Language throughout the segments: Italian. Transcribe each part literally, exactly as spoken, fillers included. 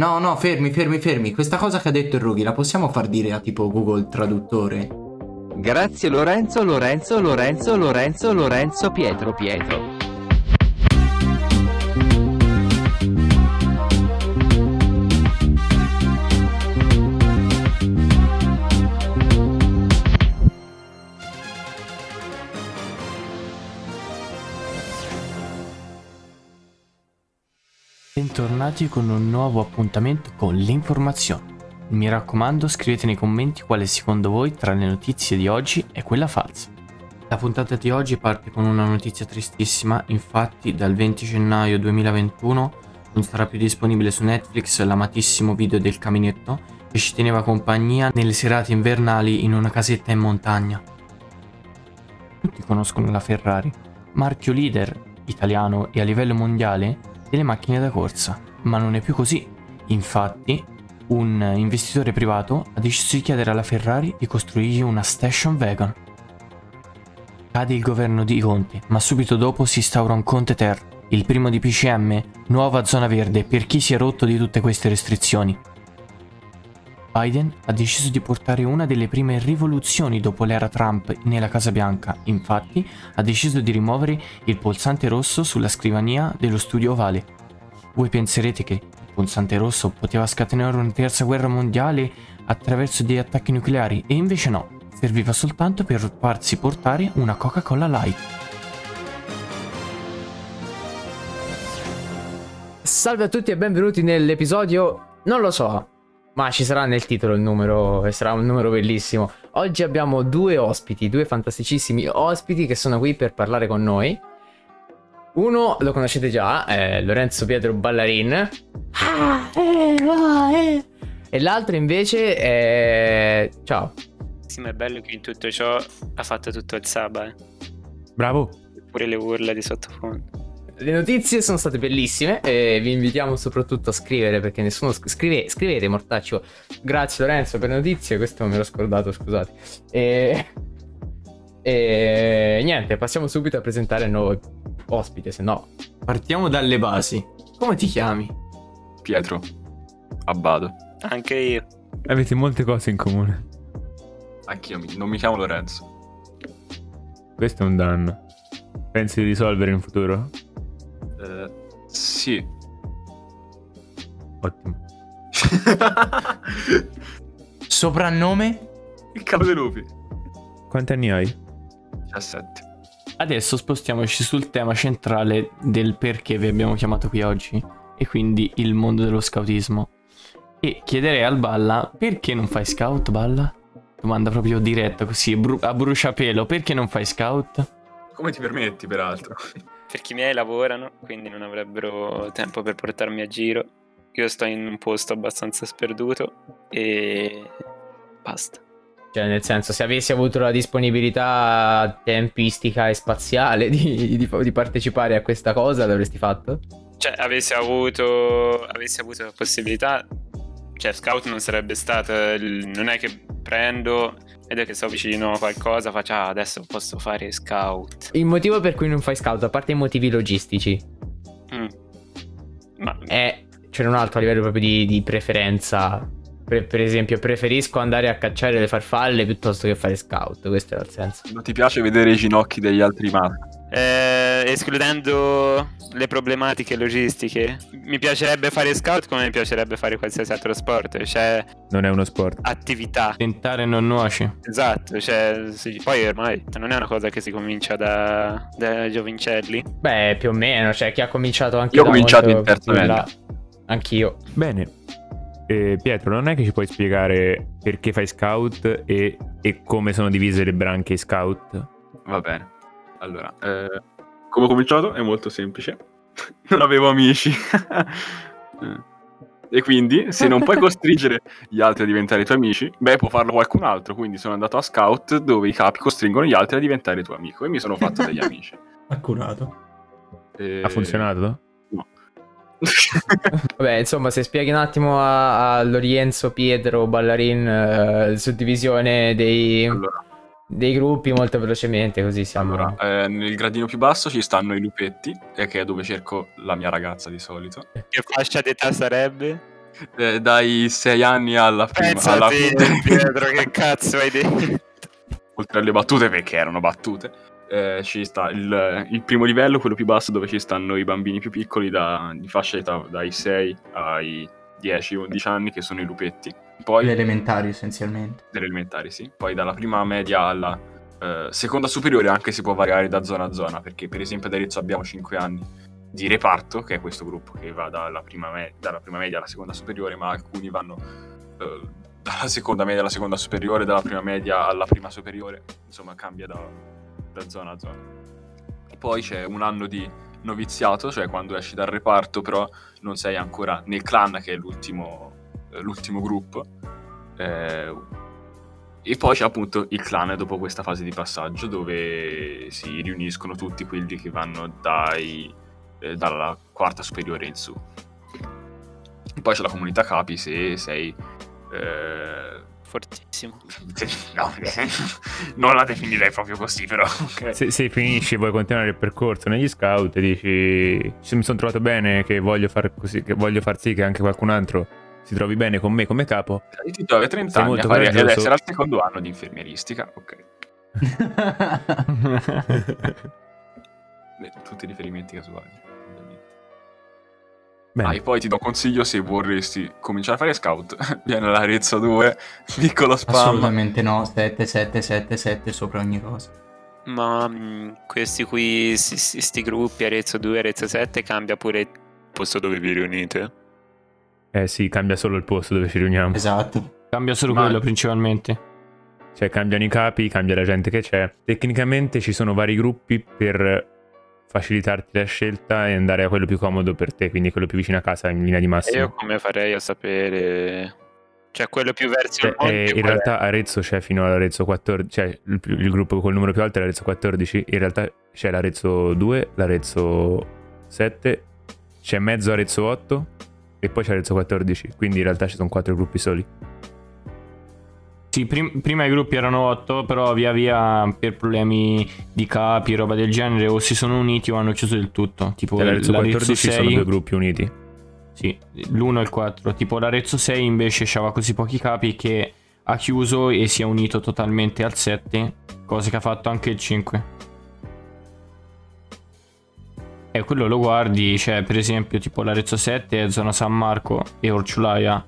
No, no, fermi, fermi, fermi. Questa cosa che ha detto il Rughi la possiamo far dire a tipo Google traduttore? Grazie Lorenzo, Lorenzo, Lorenzo, Lorenzo, Lorenzo, Pietro, Pietro. Bentornati con un nuovo appuntamento con le informazioni. Mi raccomando, scrivete nei commenti quale secondo voi tra le notizie di oggi è quella falsa. La puntata di oggi parte con una notizia tristissima, infatti dal venti gennaio duemilaventuno non sarà più disponibile su Netflix l'amatissimo video del caminetto che ci teneva compagnia nelle serate invernali in una casetta in montagna. Tutti conoscono la Ferrari, marchio leader italiano e a livello mondiale delle macchine da corsa, ma non è più così. Infatti un investitore privato ha deciso di chiedere alla Ferrari di costruirgli una station wagon. Cade il governo di Conte, ma subito dopo si instaura un Conte Ter, il primo di P C M, nuova zona verde per chi si è rotto di tutte queste restrizioni. Biden ha deciso di portare una delle prime rivoluzioni dopo l'era Trump nella Casa Bianca, infatti ha deciso di rimuovere il pulsante rosso sulla scrivania dello studio ovale. Voi penserete che il pulsante rosso poteva scatenare una terza guerra mondiale attraverso degli attacchi nucleari, e invece no, serviva soltanto per farsi portare una Coca-Cola Light. Salve a tutti e benvenuti nell'episodio, non lo so, ma ci sarà nel titolo il numero e sarà un numero bellissimo. Oggi abbiamo due ospiti, due fantasticissimi ospiti che sono qui per parlare con noi. Uno lo conoscete già, è Lorenzo Pietro Ballarin. Ah, eh, ah, eh. E l'altro invece è... Ciao. Sì, ma è bello che in tutto ciò ha fatto tutto il Saba. Eh. Bravo. Pure le urla di sottofondo. Le notizie sono state bellissime e vi invitiamo soprattutto a scrivere, perché nessuno sc- scrive, scrivete mortaccio. Grazie Lorenzo per le notizie, questo me l'ho scordato, scusate. E... e niente, passiamo subito a presentare il nuovo ospite, se no. Partiamo dalle basi. Come ti chiami? Pietro Abbado. Anche io. Avete molte cose in comune. Anch'io mi... non mi chiamo Lorenzo. Questo è un danno. Pensi di risolvere in futuro? Uh, sì. Ottimo. Soprannome? Il capo dei lupi. Quanti anni hai? diciassette. Adesso spostiamoci sul tema centrale del perché vi abbiamo chiamato qui oggi, e quindi il mondo dello scoutismo. E chiederei al Balla: perché non fai scout, Balla? Domanda proprio diretta, così a bruciapelo. Perché non fai scout? Come ti permetti, peraltro? Perché i miei lavorano, quindi non avrebbero tempo per portarmi a giro. Io sto in un posto abbastanza sperduto e basta. Cioè, nel senso, se avessi avuto la disponibilità tempistica e spaziale di, di, di partecipare a questa cosa, l'avresti fatto? Cioè, avessi avuto, avessi avuto la possibilità, cioè scout non sarebbe stato, non è che prendo... vedo che sto vicino a qualcosa, faccio ah, adesso posso fare scout. Il motivo per cui non fai scout, a parte i motivi logistici, mm. Ma... è, c'è un altro a livello proprio di, di preferenza. Per, per esempio, preferisco andare a cacciare le farfalle piuttosto che fare scout. Questo era il senso. Non ti piace vedere i ginocchi degli altri maschi? Eh, escludendo le problematiche logistiche, mi piacerebbe fare scout come mi piacerebbe fare qualsiasi altro sport. Cioè, non è uno sport. Attività. Tentare non nuoce. Esatto, cioè, sì. Poi ormai non è una cosa che si comincia da, da giovincelli. Beh, più o meno, cioè chi ha cominciato anche... Io ho cominciato in terza media. Anch'io. Bene. Eh, Pietro, non è che ci puoi spiegare perché fai scout e, e come sono divise le branche scout? Va bene. Allora, eh, come ho cominciato è molto semplice. Non avevo amici. E quindi, se non puoi costringere gli altri a diventare tuoi amici, beh, può farlo qualcun altro. Quindi sono andato a scout dove i capi costringono gli altri a diventare tuo amico. E mi sono fatto degli amici. Accurato. E... ha funzionato? No. Vabbè, insomma, se spieghi un attimo a, a Lorenzo Pietro Ballarin eh, suddivisione dei... Allora. Dei gruppi molto velocemente, così siamo. Allora, eh, nel gradino più basso ci stanno i lupetti, che è dove cerco la mia ragazza di solito. Che fascia d'età sarebbe? eh, dai sei anni alla prima. Pensa alla te, Pietro, che cazzo hai detto? Oltre alle battute, perché erano battute, eh, ci sta il, il primo livello, quello più basso, dove ci stanno i bambini più piccoli da, di fascia età dai sei ai dieci undici anni, che sono i lupetti. Poi le elementari, essenzialmente. Le elementari, sì. Poi dalla prima media alla eh, seconda superiore, anche si può variare da zona a zona, perché per esempio ad Arezzo abbiamo cinque anni di reparto, che è questo gruppo che va dalla prima, me- dalla prima media alla seconda superiore, ma alcuni vanno eh, dalla seconda media alla seconda superiore, dalla prima media alla prima superiore, insomma cambia da, da zona a zona. Poi c'è un anno di noviziato, cioè quando esci dal reparto però non sei ancora nel clan, che è l'ultimo, l'ultimo gruppo, eh, e poi c'è appunto il clan dopo questa fase di passaggio, dove si riuniscono tutti quelli che vanno dai dalla quarta superiore in su. Poi c'è la comunità capi, se sei eh... fortissimo. No, non la definirei proprio così, però okay. se, se finisci vuoi continuare il percorso negli scout e dici se mi sono trovato bene, che voglio far così, che voglio far sì che anche qualcun altro si trovi bene con me come capo, e ti trovi a trenta anni a fare, ad essere al secondo anno di infermieristica, ok. Tutti i riferimenti casuali. Ah, e poi ti do consiglio, se vorresti cominciare a fare scout, vieni all'Arezzo due, piccolo spam. Assolutamente no, sette sette sette sette sopra ogni cosa. Ma mh, questi qui, questi gruppi Arezzo due, Arezzo sette, cambia pure il posto dove vi riunite? Eh sì, cambia solo il posto dove ci riuniamo. Esatto. Cambia solo Ma... quello principalmente. Cioè cambiano i capi, cambia la gente che c'è. Tecnicamente ci sono vari gruppi per facilitarti la scelta e andare a quello più comodo per te, quindi quello più vicino a casa in linea di massima. E io come farei a sapere? Cioè quello più verso il monte, eh, in realtà è? Arezzo c'è fino all'Arezzo quattordici, cioè il, il gruppo col numero più alto è l'Arezzo quattordici, in realtà c'è l'Arezzo due, l'Arezzo sette, c'è mezzo Arezzo otto e poi c'è l'Arezzo quattordici, quindi in realtà ci sono quattro gruppi soli. Sì, prim- prima i gruppi erano otto, però via via per problemi di capi, roba del genere, o si sono uniti o hanno chiuso del tutto. Tipo l'Arezzo quattordici sei, sono due gruppi uniti. Sì, l'uno e il quattro. Tipo l'Arezzo sei invece aveva così pochi capi che ha chiuso e si è unito totalmente al sette, cosa che ha fatto anche il cinque. E quello lo guardi, cioè per esempio tipo l'Arezzo sette è zona San Marco e Orciulaia.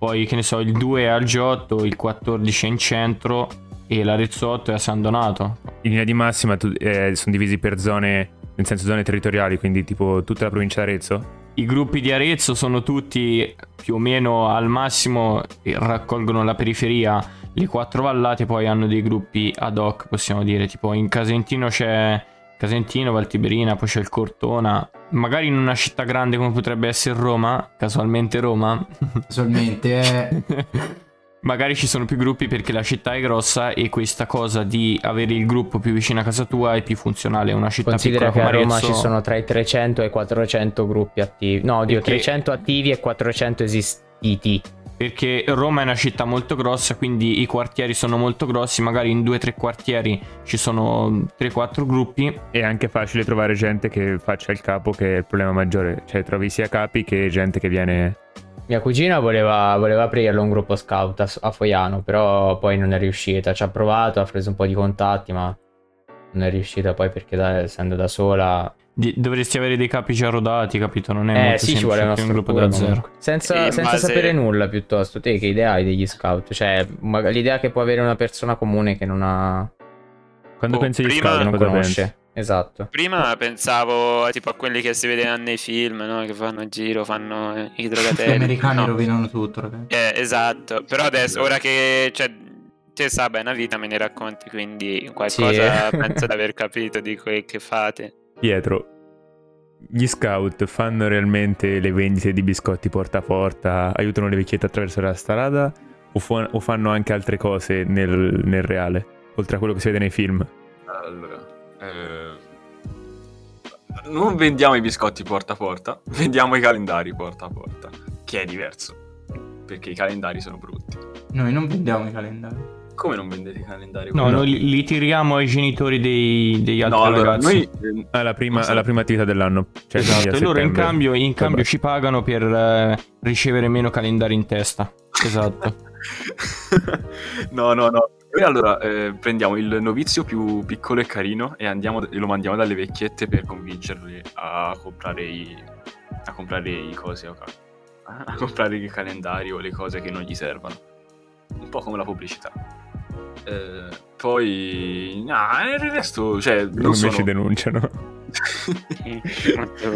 Poi, che ne so, il due è al Giotto, il quattordici è in centro e l'Arezzo otto è a San Donato. In linea di massima tu, eh, sono divisi per zone, nel senso zone territoriali, quindi tipo tutta la provincia d'Arezzo? I gruppi di Arezzo sono tutti più o meno al massimo, raccolgono la periferia, le quattro vallate, poi hanno dei gruppi ad hoc, possiamo dire. Tipo in Casentino c'è Casentino, Valtiberina, poi c'è il Cortona. Magari in una città grande come potrebbe essere Roma, casualmente Roma. Casualmente, eh. Magari ci sono più gruppi perché la città è grossa e questa cosa di avere il gruppo più vicino a casa tua è più funzionale. Una città Considera piccola come Arezzo... Considera che a Roma ci sono tra i trecento e i quattrocento gruppi attivi. No, oddio, perché... trecento attivi e quattrocento esistiti. Perché Roma è una città molto grossa, quindi i quartieri sono molto grossi, magari in due o tre quartieri ci sono tre quattro gruppi. È anche facile trovare gente che faccia il capo, che è il problema maggiore, cioè trovi sia capi che gente che viene... Mia cugina voleva, voleva aprirlo un gruppo scout a, a Foiano, però poi non è riuscita, ci ha provato, ha preso un po' di contatti, ma non è riuscita poi perché da, essendo da sola... Dovresti avere dei capi già rodati, capito? Non è eh, molto sì, semplice, ci vuole una un gruppo da zero. Senza, eh, senza sapere se... nulla, piuttosto. Te che idea hai degli scout? Cioè, l'idea che può avere una persona comune che non ha... Quando oh, pensi agli scout non conosce. Pensi. Esatto. Prima pensavo tipo a quelli che si vedevano nei film, no? Che fanno in giro, fanno eh, i drogatelli. Gli americani no. rovinano tutto, ragazzi. Eh, esatto. Però adesso, ora che... Cioè, te sa bene la vita, me ne racconti, quindi qualcosa sì. penso di aver capito di quel che fate. Pietro, gli scout fanno realmente le vendite di biscotti porta a porta, aiutano le vecchiette attraverso la strada o, fu- o fanno anche altre cose nel, nel reale, oltre a quello che si vede nei film? Allora, eh, non vendiamo i biscotti porta a porta, vendiamo i calendari porta a porta, che è diverso, perché i calendari sono brutti. Noi non vendiamo i calendari. Come non vendete i calendari? No, noi li tiriamo ai genitori dei, degli altri no, allora, ragazzi. Noi alla prima, alla prima attività dell'anno. Cioè esatto, e loro in cambio, in cambio ci pagano per eh, ricevere meno calendari in testa. Esatto. no, no, no. Noi allora eh, prendiamo il novizio più piccolo e carino e andiamo, lo mandiamo dalle vecchiette per convincerli a comprare i, a comprare i cose, a comprare il calendario o le cose che non gli servono. Un po' come la pubblicità. Eh, poi no, il resto, cioè, non come sono... ci denunciano.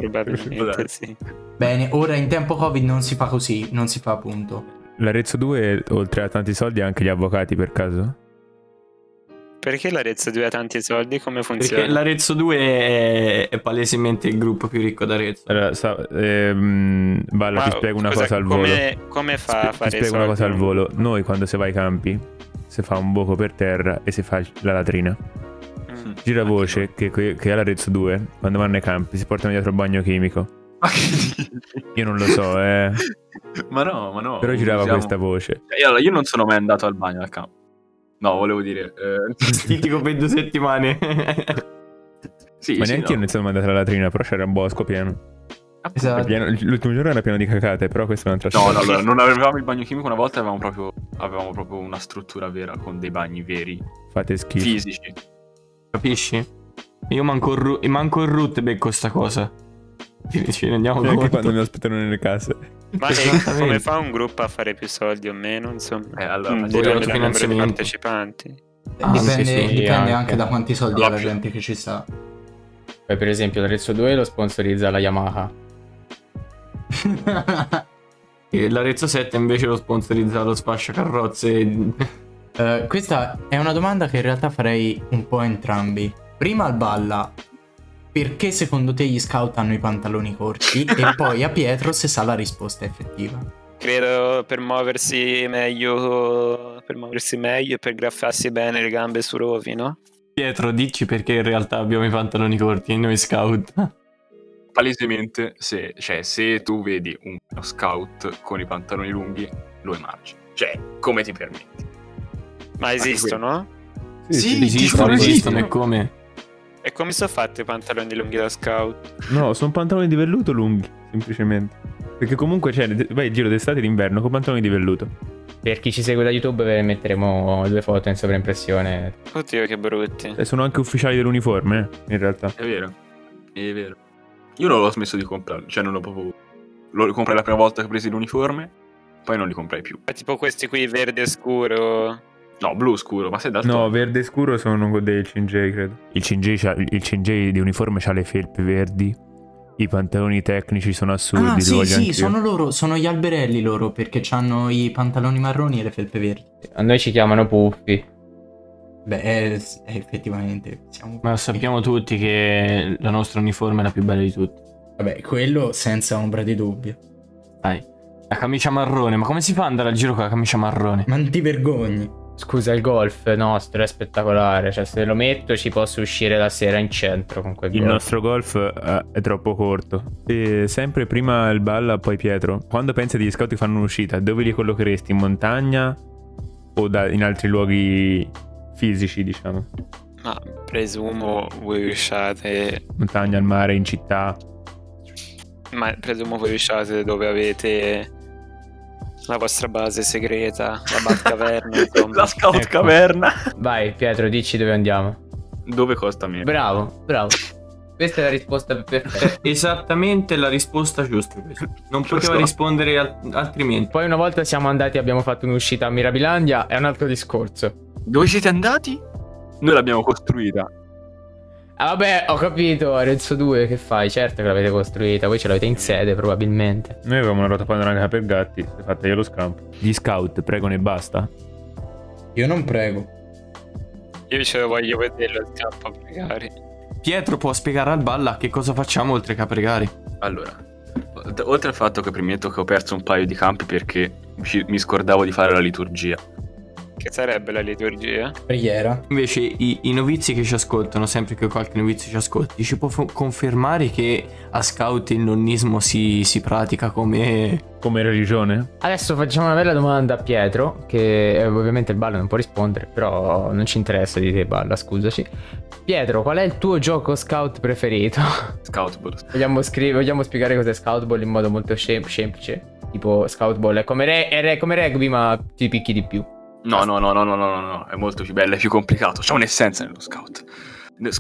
Probabilmente sì. Bene, ora in tempo Covid non si fa così, non si fa appunto. L'Arezzo due, oltre a tanti soldi, ha anche gli avvocati per caso? Perché l'Arezzo due ha tanti soldi? Come funziona? Perché l'Arezzo due è, è palesemente il gruppo più ricco d'Arezzo. Allora, sa, ehm, Balla, ma, ti spiego una cosa, cosa al come, volo. Come fa Sp- a fare ti spiego soldi? Una cosa al volo. Noi, quando si va ai campi, si fa un buco per terra e si fa la latrina. Mm. Gira voce che, che all'Arezzo due, quando vanno ai campi, si portano dietro il bagno chimico. Ma che io non lo so, eh. Ma no, ma no. Però girava usiamo... questa voce. Allora, io non sono mai andato al bagno al campo. No, volevo dire stitico eh... per due settimane. Sì, ma sì, neanche no. Io non sono andato alla latrina, però c'era un bosco pieno. Esatto. Pieno, l'ultimo giorno era pieno di cacate, però questa è un'altra no, no, allora non avevamo il bagno chimico una volta, avevamo proprio, avevamo proprio una struttura vera con dei bagni veri. Fate schifo. Fisici. Capisci? Io manco il ru- manco il root becco sta cosa. Ci rendiamo conto. Anche quando mi aspettano nelle case. Ma come fa un gruppo a fare più soldi o meno, insomma? Eh, allora, mm, dipende dal numero di partecipanti. Ah, dipende, sì, sì, dipende anche. anche da quanti soldi ha la gente che ci sta. Poi per esempio l'Arezzo due lo sponsorizza la Yamaha. E l'Arezzo sette invece lo sponsorizza lo sfasciacarrozze. Uh, questa è una domanda che in realtà farei un po' entrambi. Prima al Balla. Perché secondo te gli scout hanno i pantaloni corti? E poi a Pietro se sa la risposta effettiva. Credo per muoversi meglio, per muoversi meglio e per graffarsi bene le gambe su rovi, no? Pietro, dici perché in realtà abbiamo i pantaloni corti noi scout? Palesemente, se, cioè, se tu vedi uno scout con i pantaloni lunghi, lo emargi. Cioè, come ti permetti? Ma esistono? Sì, sì, sì esistono, esistono e come? E come sono fatti i pantaloni lunghi da scout? No, sono pantaloni di velluto lunghi, semplicemente. Perché comunque c'è, cioè, vai in giro d'estate e d'inverno con pantaloni di velluto. Per chi ci segue da YouTube ve metteremo due foto in sovraimpressione. Oddio, che brutti. E sono anche ufficiali dell'uniforme, eh, in realtà. È vero, è vero. Io non l'ho smesso di comprarli, cioè non l'ho proprio... Lo comprai la prima volta che presi l'uniforme, poi non li comprai più. Ma tipo questi qui, verde scuro... No, blu scuro, ma sei dal No, verde scuro sono dei cingei, credo. Il cingei, il cingei di uniforme c'ha le felpe verdi. I pantaloni tecnici sono assurdi. Ah, sì, sì, anch'io. Sono loro, sono gli alberelli loro, perché hanno i pantaloni marroni e le felpe verdi. A noi ci chiamano puffi. Beh, è, è effettivamente siamo ma sappiamo tutti che la nostra uniforme è la più bella di tutti. Vabbè, quello senza ombra di dubbio. Dai, la camicia marrone, ma come si fa ad andare al giro con la camicia marrone? Ma non ti vergogni. Scusa, il golf nostro è spettacolare. Cioè, se lo metto ci posso uscire la sera in centro con quel golf. Il nostro golf uh, è troppo corto. E sempre prima il Balla, poi Pietro. Quando pensi agli scout che fanno un'uscita, dove li collocheresti? In montagna o da, in altri luoghi fisici, diciamo? Ma presumo voi usciate... Montagna, al mare, in città. Ma presumo voi usciate dove avete... la vostra base segreta, la Bat Caverna. La Scout ecco. Caverna. Vai Pietro, dici dove andiamo. Dove costa meno. Bravo, bravo. Questa è la risposta perfetta. Esattamente la risposta giusta. Non poteva rispondere alt- altrimenti. Poi una volta siamo andati, abbiamo fatto un'uscita a Mirabilandia, è un altro discorso. Dove siete andati? Noi l'abbiamo costruita. Ah vabbè, ho capito, Arezzo due, che fai? Certo che l'avete costruita, voi ce l'avete in sede probabilmente. Noi avevamo una ruota panoramica per gatti, si è fatta io lo scampo. Gli scout pregano e basta? Io non prego. Io ce lo voglio vedere lo scampo a pregare. Pietro può spiegare al Balla che cosa facciamo oltre che a pregare? Allora, oltre al fatto che premetto che ho perso un paio di campi perché mi scordavo di fare la liturgia. Che sarebbe la liturgia? Preghiera. Invece i, i novizi che ci ascoltano, sempre che qualche novizio ci ascolti, ci può f- confermare che a Scout il nonnismo si, si pratica come... come religione? Adesso facciamo una bella domanda a Pietro, che eh, ovviamente il Balla non può rispondere, però non ci interessa di te, Balla, scusaci. Pietro, qual è il tuo gioco scout preferito? Scoutball. Vogliamo, scri- vogliamo spiegare cos'è Scoutball in modo molto sem- semplice? Tipo Scoutball è come, re- è come rugby ma ti picchi di più. No, no, no, no, no, no, no, è molto più bello, è più complicato. C'è un'essenza nello scout.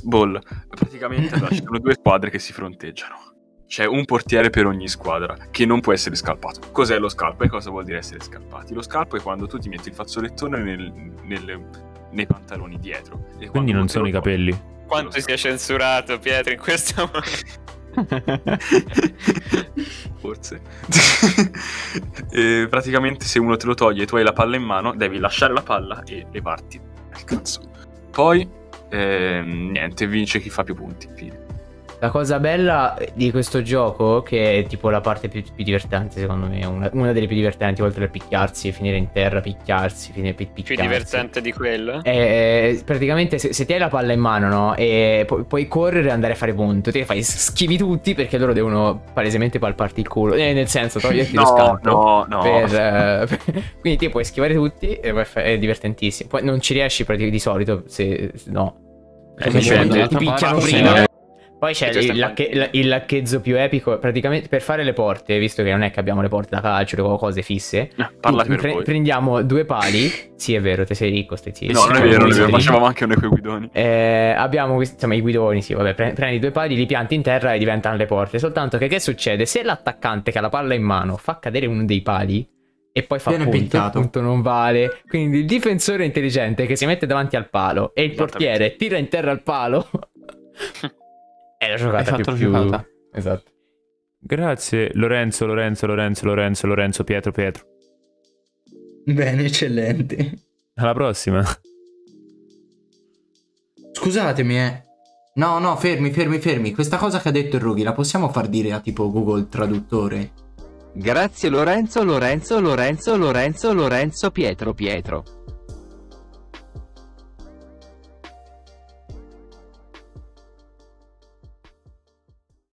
Ball, praticamente allora, ci sono due squadre che si fronteggiano. C'è un portiere per ogni squadra che non può essere scalpato. Cos'è lo scalpo e cosa vuol dire essere scalpati? Lo scalpo è quando tu ti metti il fazzolettone nel, nel, nei pantaloni dietro. E quindi non sono i capelli. Porti, quanto sia censurato Pietro in questo momento. Forse. E praticamente se uno te lo toglie e tu hai la palla in mano, devi lasciare la palla e le parti al cazzo. Poi eh, niente, vince chi fa più punti, fine. La cosa bella di questo gioco, che è tipo la parte più, più divertente secondo me, una, una delle più divertenti oltre a picchiarsi, finire in terra, picchiarsi, finire pi- picchiarsi. Più divertente di quello? È, praticamente se, se ti hai la palla in mano, no? E pu- puoi correre e andare a fare punto, te fai schivi tutti perché loro devono palesemente palparti il culo, eh, nel senso toglierti no, lo scalpo. No, no, per, eh, per... Quindi ti puoi schivare tutti e fa- è divertentissimo. Poi non ci riesci praticamente di solito, se, se no. Eh, ti, ti, ti picchiano prima. Poi c'è il, lacche- la- il lacchezzo più epico, praticamente per fare le porte, visto che non è che abbiamo le porte da calcio o cose fisse, no, parla per pre- voi. Prendiamo due pali, sì è vero, te sei ricco, stai zitto. No, non è vero, non facevamo anche noi quei guidoni. Eh, abbiamo, insomma, i guidoni, sì, vabbè, pre- prendi due pali, li pianti in terra e diventano le porte, soltanto che che succede? Se l'attaccante che ha la palla in mano fa cadere uno dei pali, e poi fa punto, pintato. Punto non vale. Quindi il difensore intelligente che si mette davanti al palo e il portiere tira in terra il palo... È la giocata Hai più, la giocata. più... Esatto. Grazie Lorenzo, Lorenzo, Lorenzo, Lorenzo, Lorenzo, Pietro, Pietro. Bene, eccellente. Alla prossima. Scusatemi, eh. No, no, fermi, fermi, fermi. Questa cosa che ha detto il Rughi la possiamo far dire a tipo Google traduttore? Grazie Lorenzo, Lorenzo, Lorenzo, Lorenzo, Lorenzo, Pietro, Pietro.